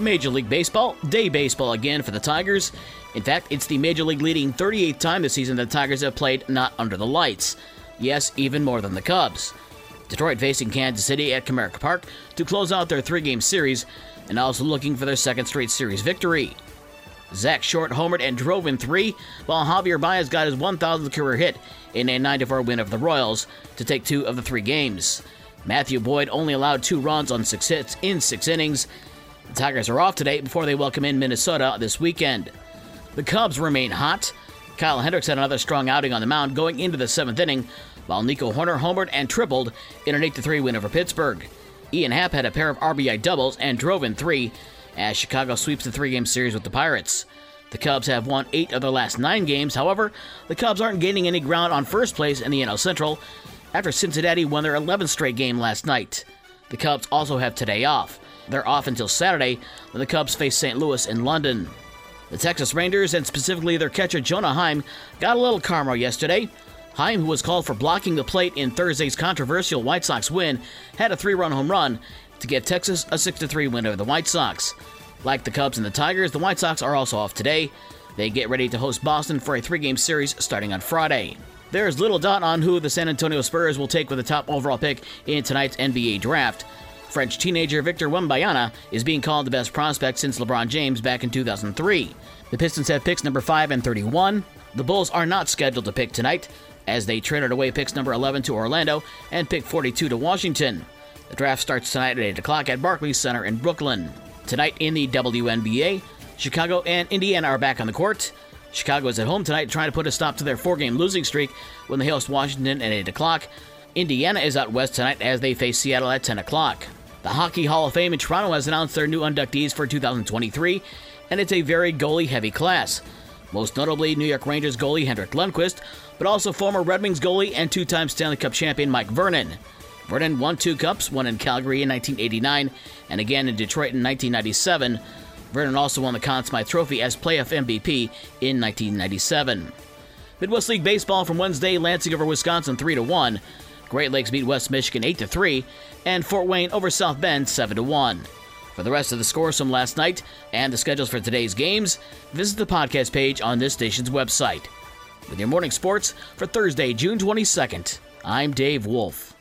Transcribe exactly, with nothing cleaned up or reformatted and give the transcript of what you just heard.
Major League Baseball, day baseball again for the Tigers. In fact, it's the Major League leading thirty-eighth time this season the Tigers have played not under the lights. Yes, even more than the Cubs. Detroit facing Kansas City at Comerica Park to close out their three-game series and also looking for their second straight series victory. Zack Short homered and drove in three, while Javier Báez got his one thousandth career hit in a nine to four win over the Royals to take two of the three games. Matthew Boyd only allowed two runs on six hits in six innings. The Tigers are off today before they welcome in Minnesota this weekend. The Cubs remain hot. Kyle Hendricks had another strong outing on the mound going into the seventh inning, while Nico Hoerner homered and tripled in an eight to three win over Pittsburgh. Ian Happ had a pair of R B I doubles and drove in three as Chicago sweeps the three-game series with the Pirates. The Cubs have won eight of their last nine games. However, the Cubs aren't gaining any ground on first place in the N L Central after Cincinnati won their eleventh straight game last night. The Cubs also have today off. They're off until Saturday when the Cubs face Saint Louis in London. The Texas Rangers, and specifically their catcher Jonah Heim, got a little karma yesterday. Heim, who was called for blocking the plate in Thursday's controversial White Sox win, had a three-run home run to give Texas a six to three win over the White Sox. Like the Cubs and the Tigers, the White Sox are also off today. They get ready to host Boston for a three-game series starting on Friday. There's little doubt on who the San Antonio Spurs will take with the top overall pick in tonight's N B A draft. French teenager Victor Wembanyama is being called the best prospect since LeBron James back in two thousand three. The Pistons have picks number five and thirty-one. The Bulls are not scheduled to pick tonight, as they traded away picks number eleven to Orlando and pick forty-two to Washington. The draft starts tonight at eight o'clock at Barclays Center in Brooklyn. Tonight in the W N B A, Chicago and Indiana are back on the court. Chicago is at home tonight trying to put a stop to their four-game losing streak when they host Washington at eight o'clock. Indiana is out west tonight as they face Seattle at ten o'clock. The Hockey Hall of Fame in Toronto has announced their new inductees for two thousand twenty-three, and it's a very goalie-heavy class. Most notably, New York Rangers goalie Henrik Lundqvist, but also former Red Wings goalie and two-time Stanley Cup champion Mike Vernon. Vernon won two cups, one in Calgary in nineteen eighty-nine and again in Detroit in nineteen ninety-seven. Vernon also won the Conn Smythe Trophy as playoff M V P in nineteen ninety-seven. Midwest League Baseball from Wednesday, Lansing over Wisconsin three to one. Great Lakes beat West Michigan eight to three, and Fort Wayne over South Bend seven to one. For the rest of the scores from last night and the schedules for today's games, visit the podcast page on this station's website. With your morning sports for Thursday, June twenty-second, I'm Dave Wolf.